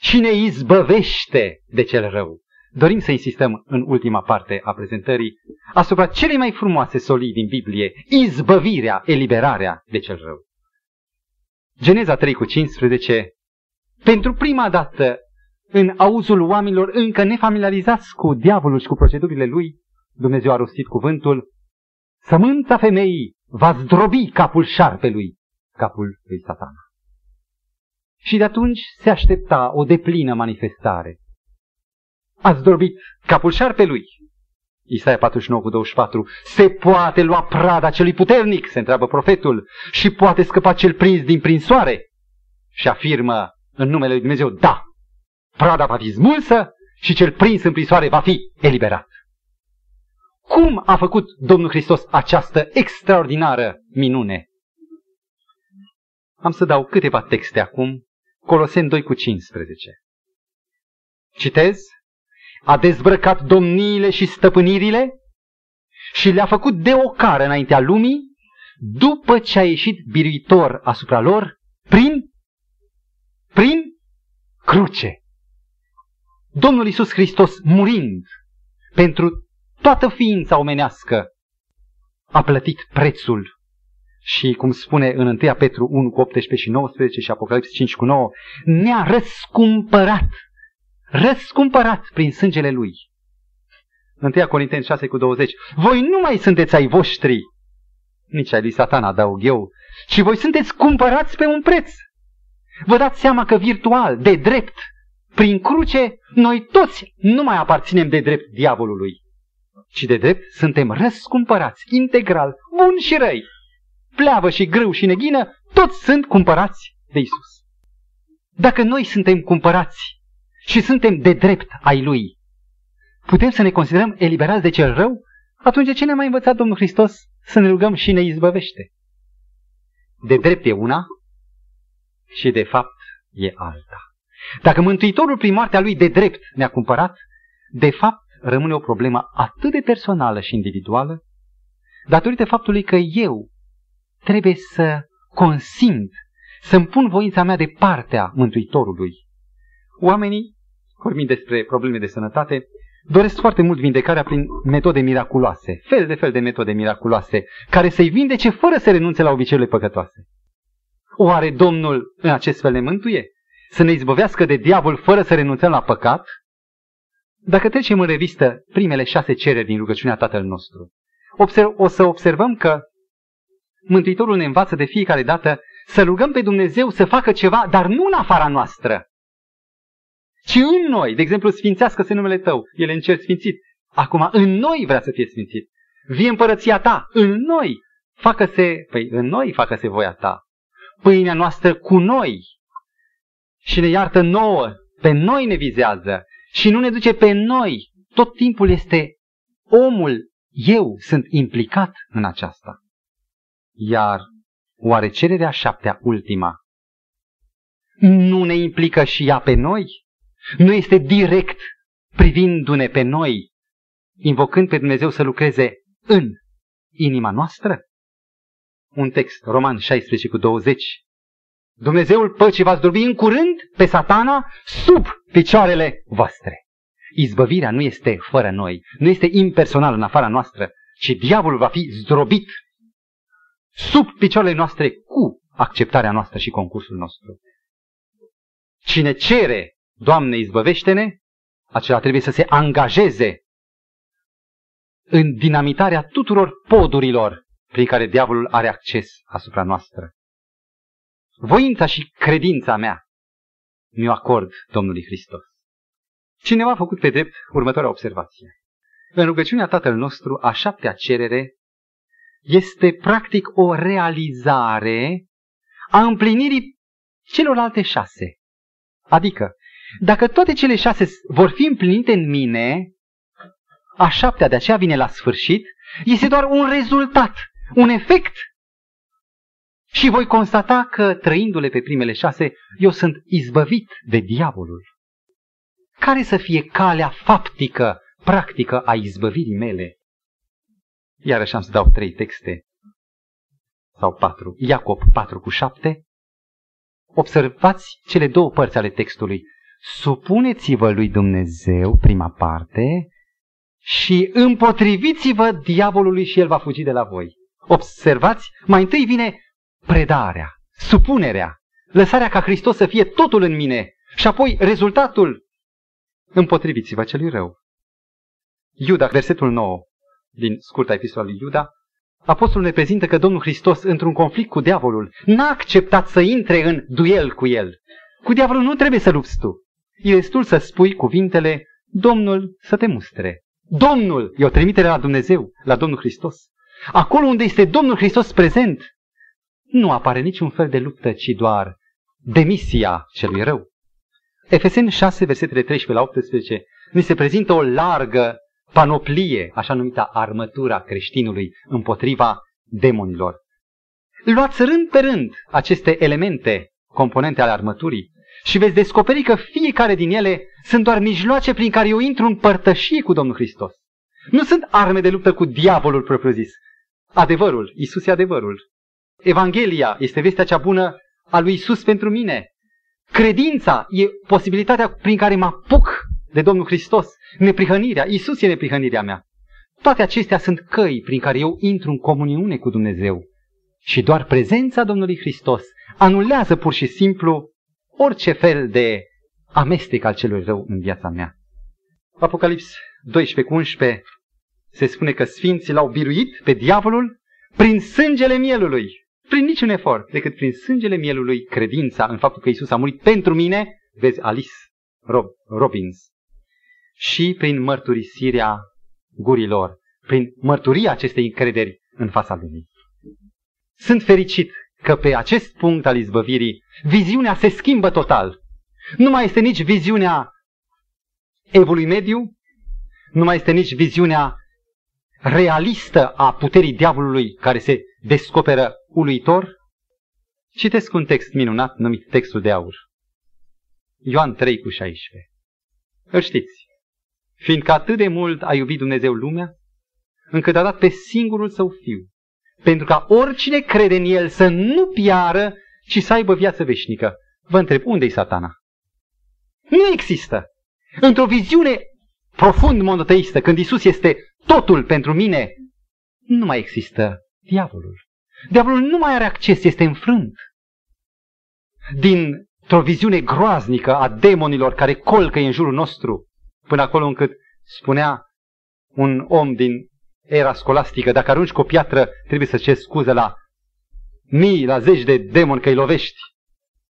Cine izbăvește de cel rău? Dorim să insistăm în ultima parte a prezentării asupra celei mai frumoase solii din Biblie, izbăvirea, eliberarea de cel rău. Geneza 3:15, pentru prima dată în auzul oamenilor încă nefamiliarizați cu diavolul și cu procedurile lui, Dumnezeu a rostit cuvântul: sămânța femeii va zdrobi capul șarpelui, capul lui Satana. Și de atunci se aștepta o deplină manifestare. A zdrobit capul șarpelui. Isaia 49:24. Se poate lua prada celui puternic, se întreabă profetul, și poate scăpa cel prins din prinsoare. Și afirmă în numele lui Dumnezeu: da, prada va fi smulsă și cel prins în prinsoare va fi eliberat. Cum a făcut Domnul Hristos această extraordinară minune? Am să dau câteva texte acum, Coloseni 2:15. Citez: a dezbrăcat domniile și stăpânirile și le-a făcut de ocară înaintea lumii, după ce a ieșit biruitor asupra lor prin cruce. Domnul Iisus Hristos, murind pentru toată ființa omenească, a plătit prețul. Și cum spune în 1 Petru 1:18-19 și Apocalipsa 5:9, ne-a răscumpărat prin sângele lui. 1 Corinteni 6:20, voi nu mai sunteți ai voștri, nici ai lui Satana, adaug eu, ci voi sunteți cumpărați pe un preț. Vă dați seama că virtual, de drept, prin cruce, noi toți nu mai aparținem de drept diavolului, ci de drept suntem răscumpărați integral, buni și răi, pleavă și grâu și neghină, toți sunt cumpărați de Isus. Dacă noi suntem cumpărați și suntem de drept ai lui, putem să ne considerăm eliberați de cel rău? Atunci ce ne-a mai învățat Domnul Hristos? Să ne rugăm: și ne izbăvește. De drept e una și de fapt e alta. Dacă Mântuitorul prin moartea lui de drept ne-a cumpărat, de fapt rămâne o problemă atât de personală și individuală, datorită faptului că eu trebuie să consimt, să-mi pun voința mea de partea Mântuitorului. Oamenii, vorbind despre probleme de sănătate, doresc foarte mult vindecarea prin metode miraculoase, fel de fel de metode miraculoase, care să-i vindece fără să renunțe la obiceiurile păcătoase. Oare Domnul în acest fel ne mântuie? Să ne izbăvească de diavol fără să renunțăm la păcat? Dacă trecem în revistă primele 6 cereri din rugăciunea Tatăl nostru, o să observăm că Mântuitorul ne învață de fiecare dată să rugăm pe Dumnezeu să facă ceva, dar nu în afara noastră, ci în noi. De exemplu, sfințească-se numele Tău, El în cer sfințit. Acum, în noi vrea să fie sfințit. Vie împărăția Ta, în noi. Facă-se voia Ta. Pâinea noastră cu noi. Și ne iartă nouă, pe noi ne vizează și nu ne duce pe noi. Tot timpul este omul, eu sunt implicat în aceasta. Iar oare cererea șaptea, ultima, nu ne implică și ea pe noi? Nu este direct privindu-ne pe noi, invocând pe Dumnezeu să lucreze în inima noastră? Un text, Roman 16:20. Dumnezeul păcii va zdrobi în curând pe Satana sub picioarele voastre. Izbăvirea nu este fără noi, nu este impersonal în afara noastră, ci diavolul va fi zdrobit sub picioarele noastre cu acceptarea noastră și concursul nostru. Cine cere, Doamne izbăvește-ne, acela trebuie să se angajeze în dinamitarea tuturor podurilor prin care diavolul are acces asupra noastră. Voința și credința mea mi-o acord Domnului Hristos. Cineva a făcut pe drept următoarea observație. În rugăciunea Tatăl nostru, a șaptea cerere este practic o realizare a împlinirii celorlalte șase. Adică, dacă toate cele șase vor fi împlinite în mine, a șaptea de aceea vine la sfârșit, este doar un rezultat, un efect. Și voi constata că, trăindu-le pe primele șase, eu sunt izbăvit de diavolul. Care să fie calea faptică, practică a izbăvirii mele? Iarăși am să dau 3 texte, sau 4. Iacob 4:7. Observați cele 2 părți ale textului. Supuneți-vă lui Dumnezeu, prima parte, și împotriviți-vă diavolului și el va fugi de la voi. Observați, mai întâi vine predarea, supunerea, lăsarea ca Hristos să fie totul în mine și apoi rezultatul, împotriviți-vă celui rău. Iuda, versetul 9 din scurta epistola lui Iuda, apostolul ne prezintă că Domnul Hristos, într-un conflict cu diavolul, n-a acceptat să intre în duel cu el. Cu diavolul nu trebuie să lupți tu. E destul să spui cuvintele, Domnul să te mustre. Domnul e o trimitere la Dumnezeu, la Domnul Hristos. Acolo unde este Domnul Hristos prezent, nu apare niciun fel de luptă, ci doar demisia celui rău. Efeseni 6:13-18 ni se prezintă o largă panoplie, așa numită armătura creștinului împotriva demonilor. Luați rând pe rând aceste elemente, componente ale armăturii și veți descoperi că fiecare din ele sunt doar mijloace prin care eu intru în părtășie cu Domnul Hristos. Nu sunt arme de luptă cu diavolul propriu-zis. Adevărul, Iisus e adevărul. Evanghelia este vestea cea bună a lui Iisus pentru mine. Credința e posibilitatea prin care mă apuc de Domnul Hristos. Neprihănirea, Iisus e neprihănirea mea. Toate acestea sunt căi prin care eu intru în comuniune cu Dumnezeu. Și doar prezența Domnului Hristos anulează pur și simplu orice fel de amestec al celui rău în viața mea. Apocalips 12:11 se spune că sfinții l-au biruit pe diavolul prin sângele mielului. Prin niciun efort, decât prin sângele mielului, credința în faptul că Iisus a murit pentru mine, vezi Alice Robbins, și prin mărturisirea gurilor, prin mărturia acestei încrederi în fața Lui. Sunt fericit că pe acest punct al izbăvirii, viziunea se schimbă total. Nu mai este nici viziunea evului mediu, nu mai este nici viziunea realistă a puterii diavolului care se descoperă uluitor. Citesc un text minunat numit textul de aur. Ioan 3:16. Îl știți. Fiindcă atât de mult a iubit Dumnezeu lumea, încât a dat pe singurul Său Fiu, pentru ca oricine crede în El să nu piară, ci să aibă viață veșnică. Vă întreb, unde-i Satana? Nu există. Într-o viziune profund monoteistă, când Iisus este totul pentru mine, nu mai există diavolul. Diavolul nu mai are acces, este înfrânt. Dintr-o viziune groaznică a demonilor care colcă în jurul nostru, până acolo încât spunea un om din era scolastică, dacă arunci cu o piatră, trebuie să ceri scuze la mii la zeci de demoni că îi lovești.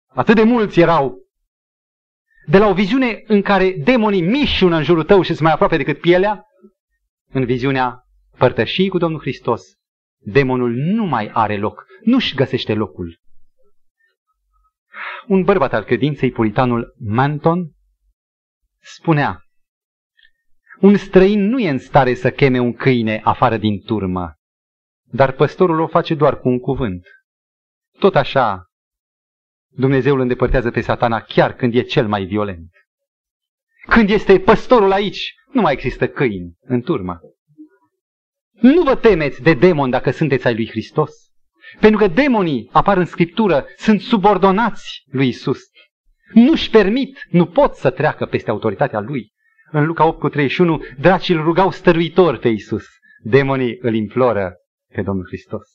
Atât de mulți erau. De la o viziune în care demonii mișună în jurul tău și sunt mai aproape decât pielea, în viziunea părtășii cu Domnul Hristos, demonul nu mai are loc, nu-și găsește locul. Un bărbat al credinței, puritanul Manton, spunea: un străin nu e în stare să cheme un câine afară din turmă, dar păstorul o face doar cu un cuvânt. Tot așa, Dumnezeu îl îndepărtează pe Satana chiar când e cel mai violent. Când este păstorul aici, nu mai există câini în turmă. Nu vă temeți de demon dacă sunteți ai lui Hristos, pentru că demonii, apar în Scriptură, sunt subordonați lui Isus. Nu-și permit, nu pot să treacă peste autoritatea lui. În Luca 8,31, dracii îl rugau stăruitor pe Iisus. Demonii îl imploră pe Domnul Hristos.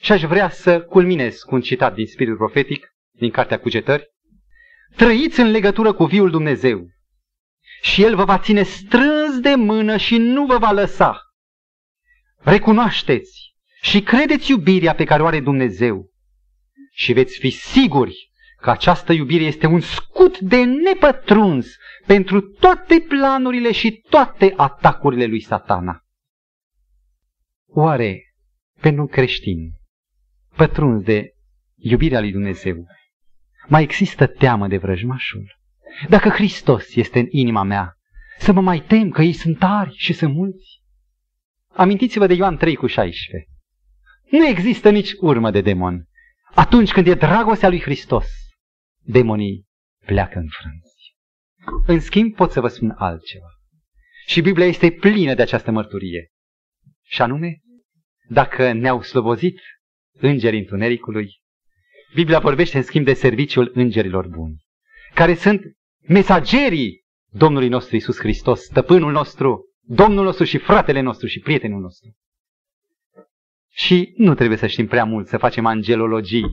Și aș vrea să culminez cu un citat din Spiritul Profetic, din Cartea Cugetări. Trăiți în legătură cu viul Dumnezeu și El vă va ține strâns de mână și nu vă va lăsa. Recunoașteți și credeți iubirea pe care o are Dumnezeu și veți fi siguri că această iubire este un scut de nepătruns pentru toate planurile și toate atacurile lui Satana. Oare, pentru creștin, pătruns de iubirea lui Dumnezeu, mai există teamă de vrăjmașul? Dacă Hristos este în inima mea, să mă mai tem că ei sunt tari și sunt mulți? Amintiți-vă de Ioan 3,16. Nu există nici urmă de demon. Atunci când e dragostea lui Hristos, demonii pleacă înfrânți. În schimb, pot să vă spun altceva. Și Biblia este plină de această mărturie. Și anume, dacă ne-au slobozit îngerii întunericului, Biblia vorbește în schimb de serviciul îngerilor buni, care sunt mesagerii Domnului nostru Iisus Hristos, stăpânul nostru, Domnul nostru și fratele nostru și prietenul nostru. Și nu trebuie să știm prea mult să facem angelologii.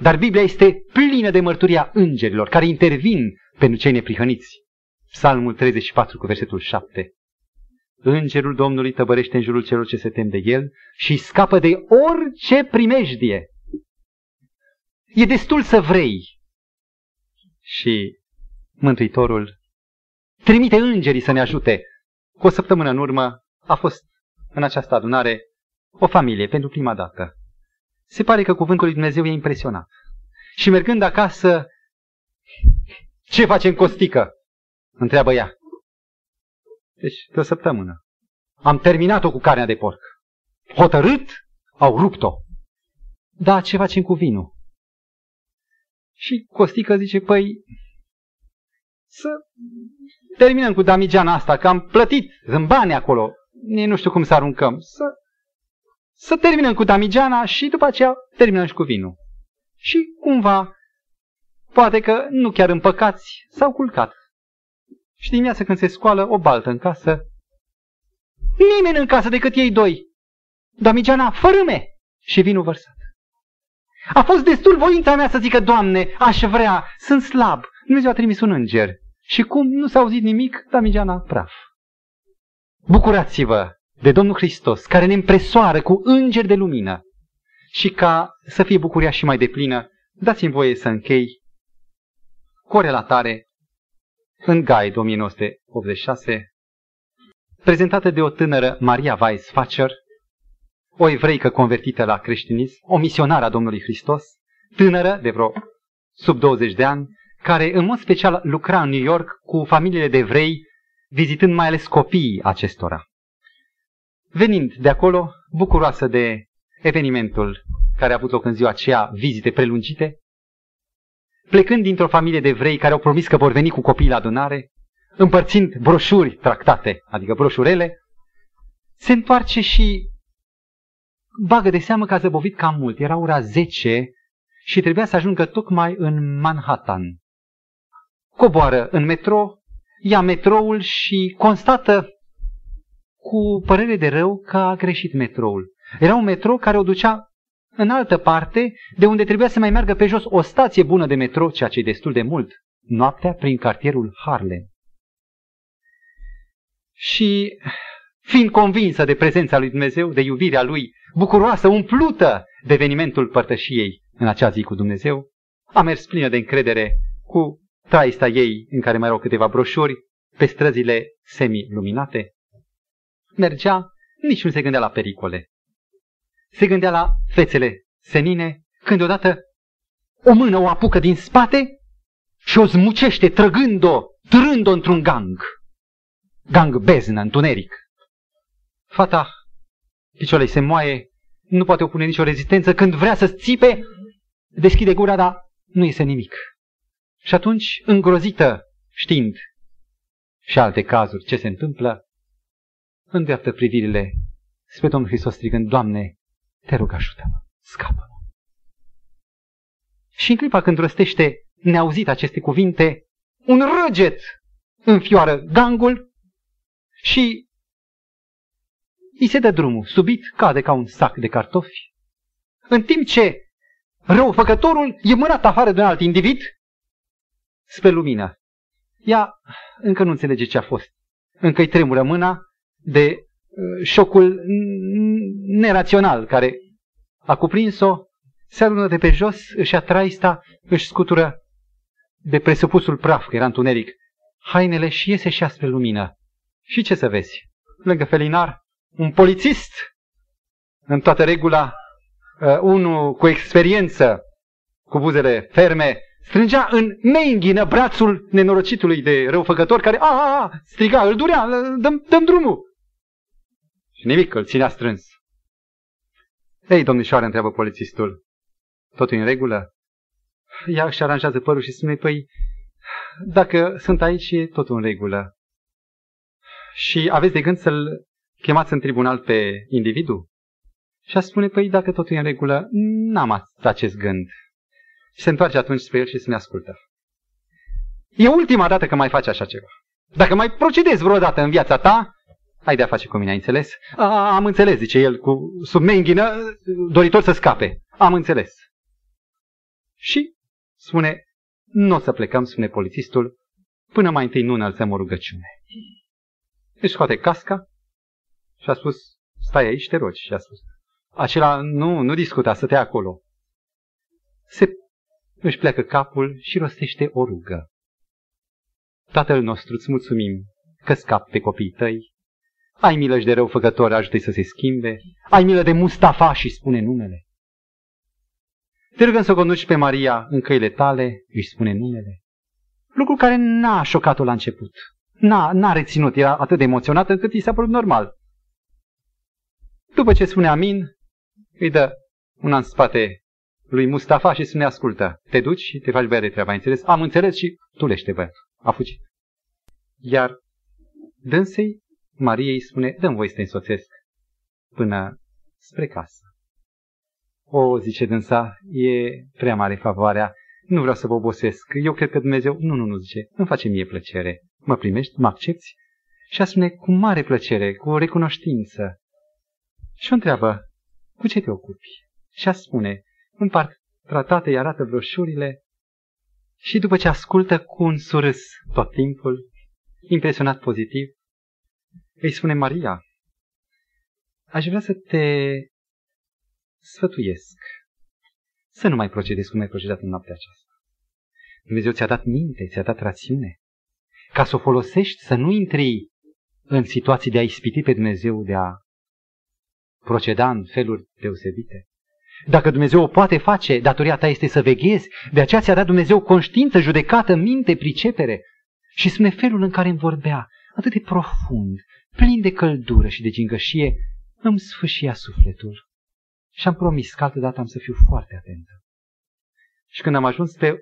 Dar Biblia este plină de mărturia îngerilor care intervin pentru cei neprihăniți. Psalmul 34 cu versetul 7. Îngerul Domnului tăbărește în jurul celor ce se tem de El și scapă de orice primejdie. E destul să vrei. Și Mântuitorul trimite îngerii să ne ajute. Cu o săptămână în urmă a fost în această adunare o familie, pentru prima dată. Se pare că cuvântul lui Dumnezeu e impresionat. Și mergând acasă, ce facem, Costică? Întreabă ea. Deci, de o săptămână. Am terminat-o cu carnea de porc. Hotărât, au rupt-o. Da, ce facem cu vinul? Și Costică zice, păi, să terminăm cu damigeana asta, că am plătit în bani acolo. Nu știu cum să aruncăm. Să terminăm cu damigeana și după aceea terminăm și cu vinul. Și cumva, poate că nu chiar împăcați, s-au culcat. Și dimineața când se scoală o baltă în casă, nimeni în casă decât ei doi. Damigeana fărâme și vinul vărsat. A fost destul voința mea să zică, Doamne, aș vrea, sunt slab. Dumnezeu a trimis un înger. Și cum nu s-a auzit nimic, damigeana praf. Bucurați-vă de Domnul Hristos, care ne împresoară cu îngeri de lumină. Și ca să fie bucuria și mai deplină, dați-mi voie să închei cu o relatare în Guide 1986, prezentată de o tânără Maria Weissfacher, o evreică convertită la creștinism, o misionară a Domnului Hristos, tânără de vreo sub 20 de ani, care în mod special lucra în New York cu familiile de evrei, vizitând mai ales copiii acestora. Venind de acolo, bucuroasă de evenimentul care a avut loc în ziua aceea, vizite prelungite, plecând dintr-o familie de evrei care au promis că vor veni cu copiii la adunare, împărțind broșuri tractate, adică broșurele, se întoarce și bagă de seamă că a zăbovit cam mult. Era ora 10 și trebuia să ajungă tocmai în Manhattan. Coboară în metro, ia metroul și constată cu părere de rău că a greșit metroul. Era un metrou care o ducea în altă parte, de unde trebuia să mai meargă pe jos o stație bună de metrou, ceea ce e destul de mult, noaptea prin cartierul Harlem. Și fiind convinsă de prezența lui Dumnezeu, de iubirea lui, bucuroasă, umplută devenimentul părtășiei în acea zi cu Dumnezeu, a mers plină de încredere cu traista ei, în care mai erau câteva broșuri, pe străzile semi-luminate. Mergea, nici nu se gândea la pericole. Se gândea la fețele senine, când odată o mână o apucă din spate și o zmucește, trăgând-o, târând-o într-un gang beznă, întuneric. Fata piciorului se moaie, nu poate opune nicio rezistență, când vrea să țipe, deschide gura, dar nu iese nimic. Și atunci, îngrozită, știind și alte cazuri ce se întâmplă, îndreaptă privirile spre Domnul Hristos strigând: Doamne, te rog, ajută-mă, scapă-mă. Și în clipa când rostește neauzit aceste cuvinte, un răget înfioară gangul și îi se dă drumul, subit cade ca un sac de cartofi, în timp ce răufăcătorul e mânat afară de un alt individ spre lumină. Ea încă nu înțelege ce a fost, încă îi tremură mâna de șocul nerațional care a cuprins-o, se adună de pe jos, își ia traista, își scutură de presupusul praf, că era întuneric, hainele și iese și spre lumină. Și ce să vezi? Lângă felinar, un polițist, în toată regula, unul cu experiență, cu buzele ferme, strângea în meinghină brațul nenorocitului de răufăcător care striga, îl durea, dăm drumul. Și nimic, îl ținea strâns. Ei, domnișoară, întreabă polițistul, totul în regulă? Ea își aranjează părul și spune: păi, dacă sunt aici, e totul în regulă. Și aveți de gând să-l chemați în tribunal pe individu? Și a spune: păi, dacă totul e în regulă, n-am acest gând. Și se întoarce atunci spre el și se ne ascultă. E ultima dată că mai faci așa ceva. Dacă mai procedezi vreodată în viața ta, ai de-a face cu mine, ai înțeles? Am înțeles, zice el, cu submenghină, doritor să scape. Am înțeles. Și spune: nu o să plecăm, spune polițistul, până mai întâi nu înălțăm o rugăciune. Își scoate casca și a spus: stai aici, te rogi. Și a spus acela: nu discuta, să te ia acolo. Își pleacă capul și rostește o rugă: Tatăl nostru, îți mulțumim că scapi pe copiii tăi. Ai milă și de răufăcători, ajută-i să se schimbe. Ai milă de Mustafa și spune numele. Te rugăm să o conduci pe Maria în căile tale, își spune numele. Lucru care n-a șocat-o la început. N-a reținut, era atât de emoționată încât i s-a părut normal. După ce spune amin, îi dă una în spate lui Mustafa și spune: ascultă, te duci și te faci băiat de treabă, ai înțeles? Am înțeles. Și tulește băiatul. A fugit. Iar dânsei, Maria îi spune: dă-mi voie să te însoțesc până spre casă. O, zice dânsa, e prea mare favoarea, nu vreau să vă obosesc, eu cred că Dumnezeu... Nu, zice, îmi face mie plăcere, mă primești, mă accepți? Și a spune: cu mare plăcere, cu o recunoștință. Și o întreabă: cu ce te ocupi? Și a spune: împart tratate, îi arată broșurile. Și după ce ascultă cu un surâs tot timpul, impresionat pozitiv, îi spune: Maria, aș vrea să te sfătuiesc să nu mai procedezi cum ai procedat în noaptea aceasta. Dumnezeu ți-a dat minte, ți-a dat rațiune, ca să o folosești, să nu intri în situații de a ispiti pe Dumnezeu, de a proceda în feluri deosebite. Dacă Dumnezeu o poate face, datoria ta este să veghezi. De aceea ți-a dat Dumnezeu conștiință, judecată, minte, pricepere. Și spune felul în care îmi vorbea, atât de profund, plin de căldură și de gingășie, îmi sfâșia sufletul. Și am promis că altă dată am să fiu foarte atentă. Și când am ajuns pe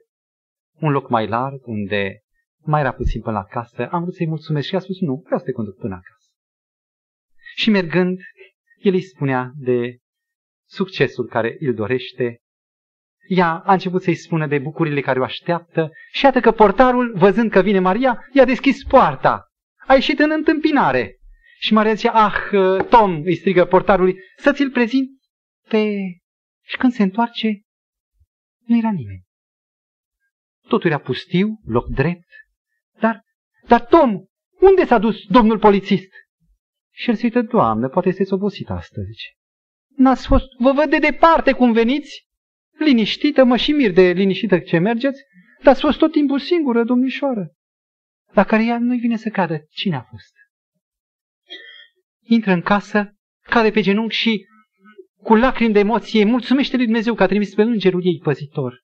un loc mai larg, unde mai era puțin până la casă, am vrut să-i mulțumesc și a spus: nu, vreau să te conduc până acasă. Și mergând, el îi spunea de succesul care îl dorește. Ea a început să-i spună de bucurile care o așteaptă și iată că portarul, văzând că vine Maria, i-a deschis poarta. A ieșit în întâmpinare. Și Maria zicea: Tom, îi strigă portarului, să ți-l prezint pe... Și când se întoarce, nu era nimeni. Totul era pustiu, loc drept. Dar Tom, unde s-a dus domnul polițist? Și el se uită: Doamne, poate este obosit astăzi. N-ați fost, vă văd de departe cum veniți, liniștită, mă și mir de liniștită ce mergeți, dar ați fost tot timpul singură, domnișoară, la care ea nu-i vine să cadă. Cine a fost? Intră în casă, cade pe genunchi și, cu lacrimi de emoție, mulțumește lui Dumnezeu că a trimis pe îngerul ei păzitor.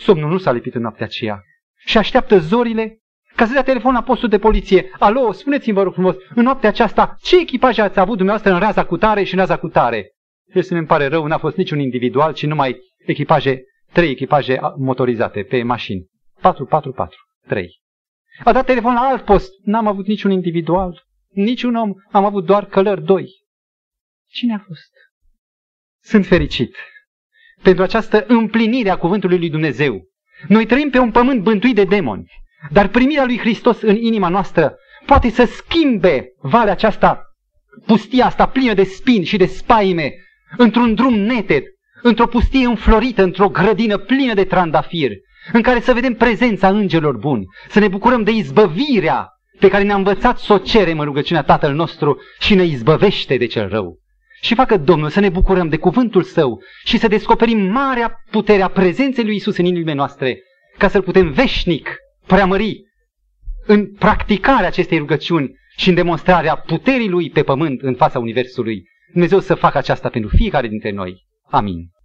Somnul nu s-a lipit în noaptea aceea și așteaptă zorile ca să dea telefon la postul de poliție. Alo, spuneți-mi, vă rog frumos, în noaptea aceasta, ce echipaj ați avut dumneavoastră în raza cutare și în raza cutare? Și să ne pare rău, n-a fost niciun individual, ci numai echipaje, 3 echipaje motorizate pe mașini. 3. A dat telefon la alt post. N-am avut niciun individual, niciun om, am avut doar călări 2. Cine a fost? Sunt fericit pentru această împlinire a cuvântului lui Dumnezeu. Noi trăim pe un pământ bântuit de demoni, dar primirea lui Hristos în inima noastră poate să schimbe valea aceasta, pustia asta plină de spini și de spaime, într-un drum neted, într-o pustie înflorită, într-o grădină plină de trandafiri, în care să vedem prezența îngerilor buni, să ne bucurăm de izbăvirea pe care ne-a învățat să o cerem în rugăciunea Tatăl nostru și ne izbăvește de cel rău. Și facă Domnul să ne bucurăm de cuvântul Său și să descoperim marea puterea prezenței lui Iisus în inimile noastre, ca să-L putem veșnic preamări în practicarea acestei rugăciuni și în demonstrarea puterii Lui pe pământ în fața Universului. Dumnezeu să facă aceasta pentru fiecare dintre noi. Amin.